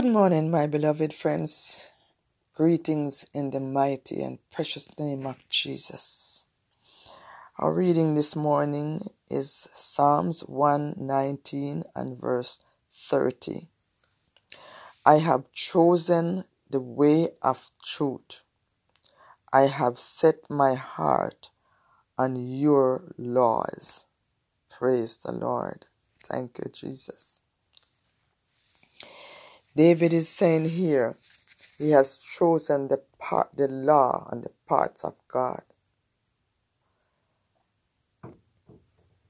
Good morning, my beloved friends. Greetings in the mighty and precious name of Jesus. Our reading this morning is Psalms 119 and verse 30. I have chosen the way of truth. I have set my heart on your laws. Praise the Lord. Thank you, Jesus. David is saying here, he has chosen the law and the parts of God.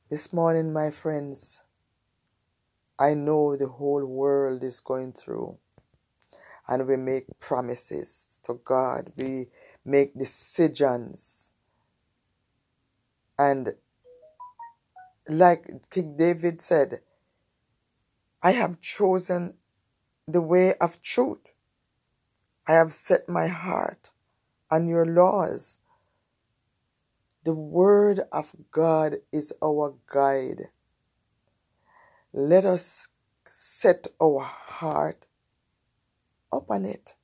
This morning, my friends, I know the whole world is going through, and we make promises to God. We make decisions. And like King David said, I have chosen the way of truth. I have set my heart on your laws. The word of God is our guide. Let us set our heart upon it.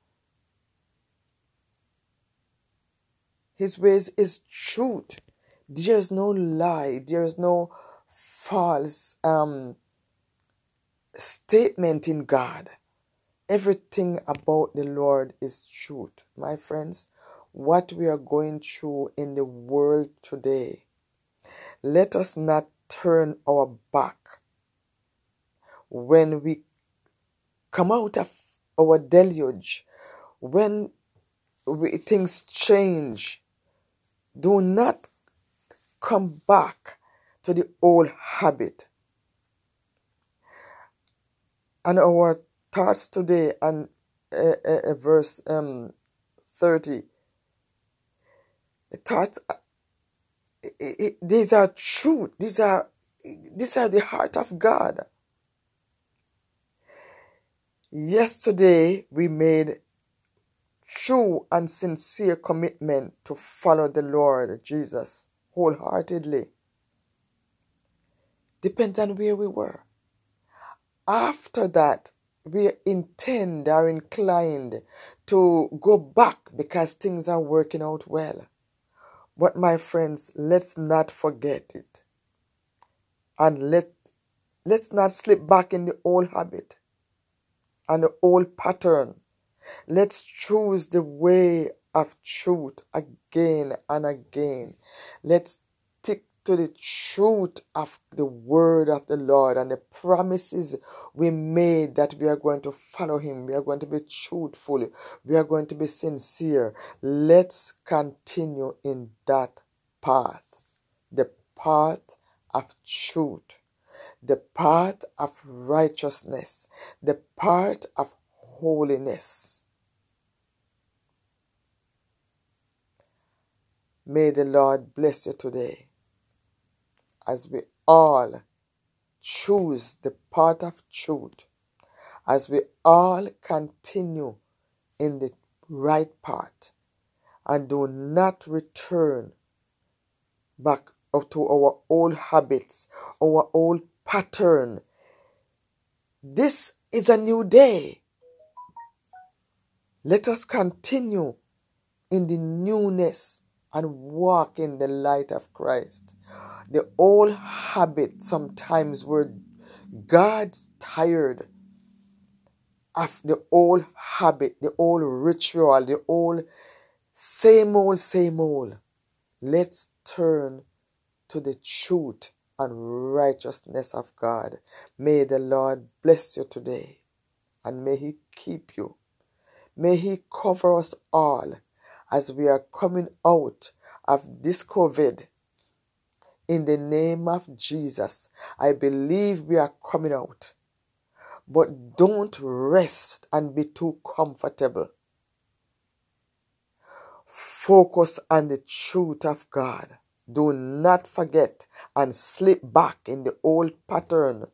His ways is truth. There is no lie. There is no false statement in God. Everything about the Lord is truth. My friends, what we are going through in the world today, let us not turn our back. When we come out of our deluge, when things change, do not come back to the old habit. And our thoughts today and verse 30. The thoughts, these are truth. These are the heart of God. Yesterday we made true and sincere commitment to follow the Lord Jesus wholeheartedly. Depends on where we were. After that, we are inclined to go back because things are working out well. But my friends, let's not forget it. And let's not slip back in the old habit and the old pattern. Let's choose the way of truth again and again. Let's to the truth of the word of the Lord and the promises we made that we are going to follow him. We are going to be truthful. We are going to be sincere. Let's continue in that path. The path of truth. The path of righteousness. The path of holiness. May the Lord bless you today, as we all choose the path of truth, as we all continue in the right path, and do not return back to our old habits, our old pattern. This is a new day. Let us continue in the newness and walk in the light of Christ. The old habits sometimes were God's tired of the old habit, the old ritual, the old same old, same old. Let's turn to the truth and righteousness of God. May the Lord bless you today, and may he keep you. May he cover us all as we are coming out of this COVID. In the name of Jesus, I believe we are coming out. But don't rest and be too comfortable. Focus on the truth of God. Do not forget and slip back in the old pattern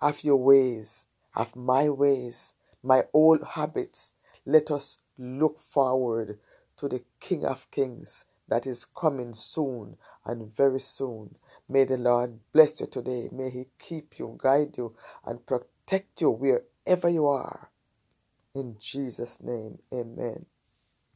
of your ways, of my ways, my old habits. Let us look forward to the King of Kings that is coming soon and very soon. May the Lord bless you today. May he keep you, guide you, and protect you wherever you are. In Jesus' name, amen.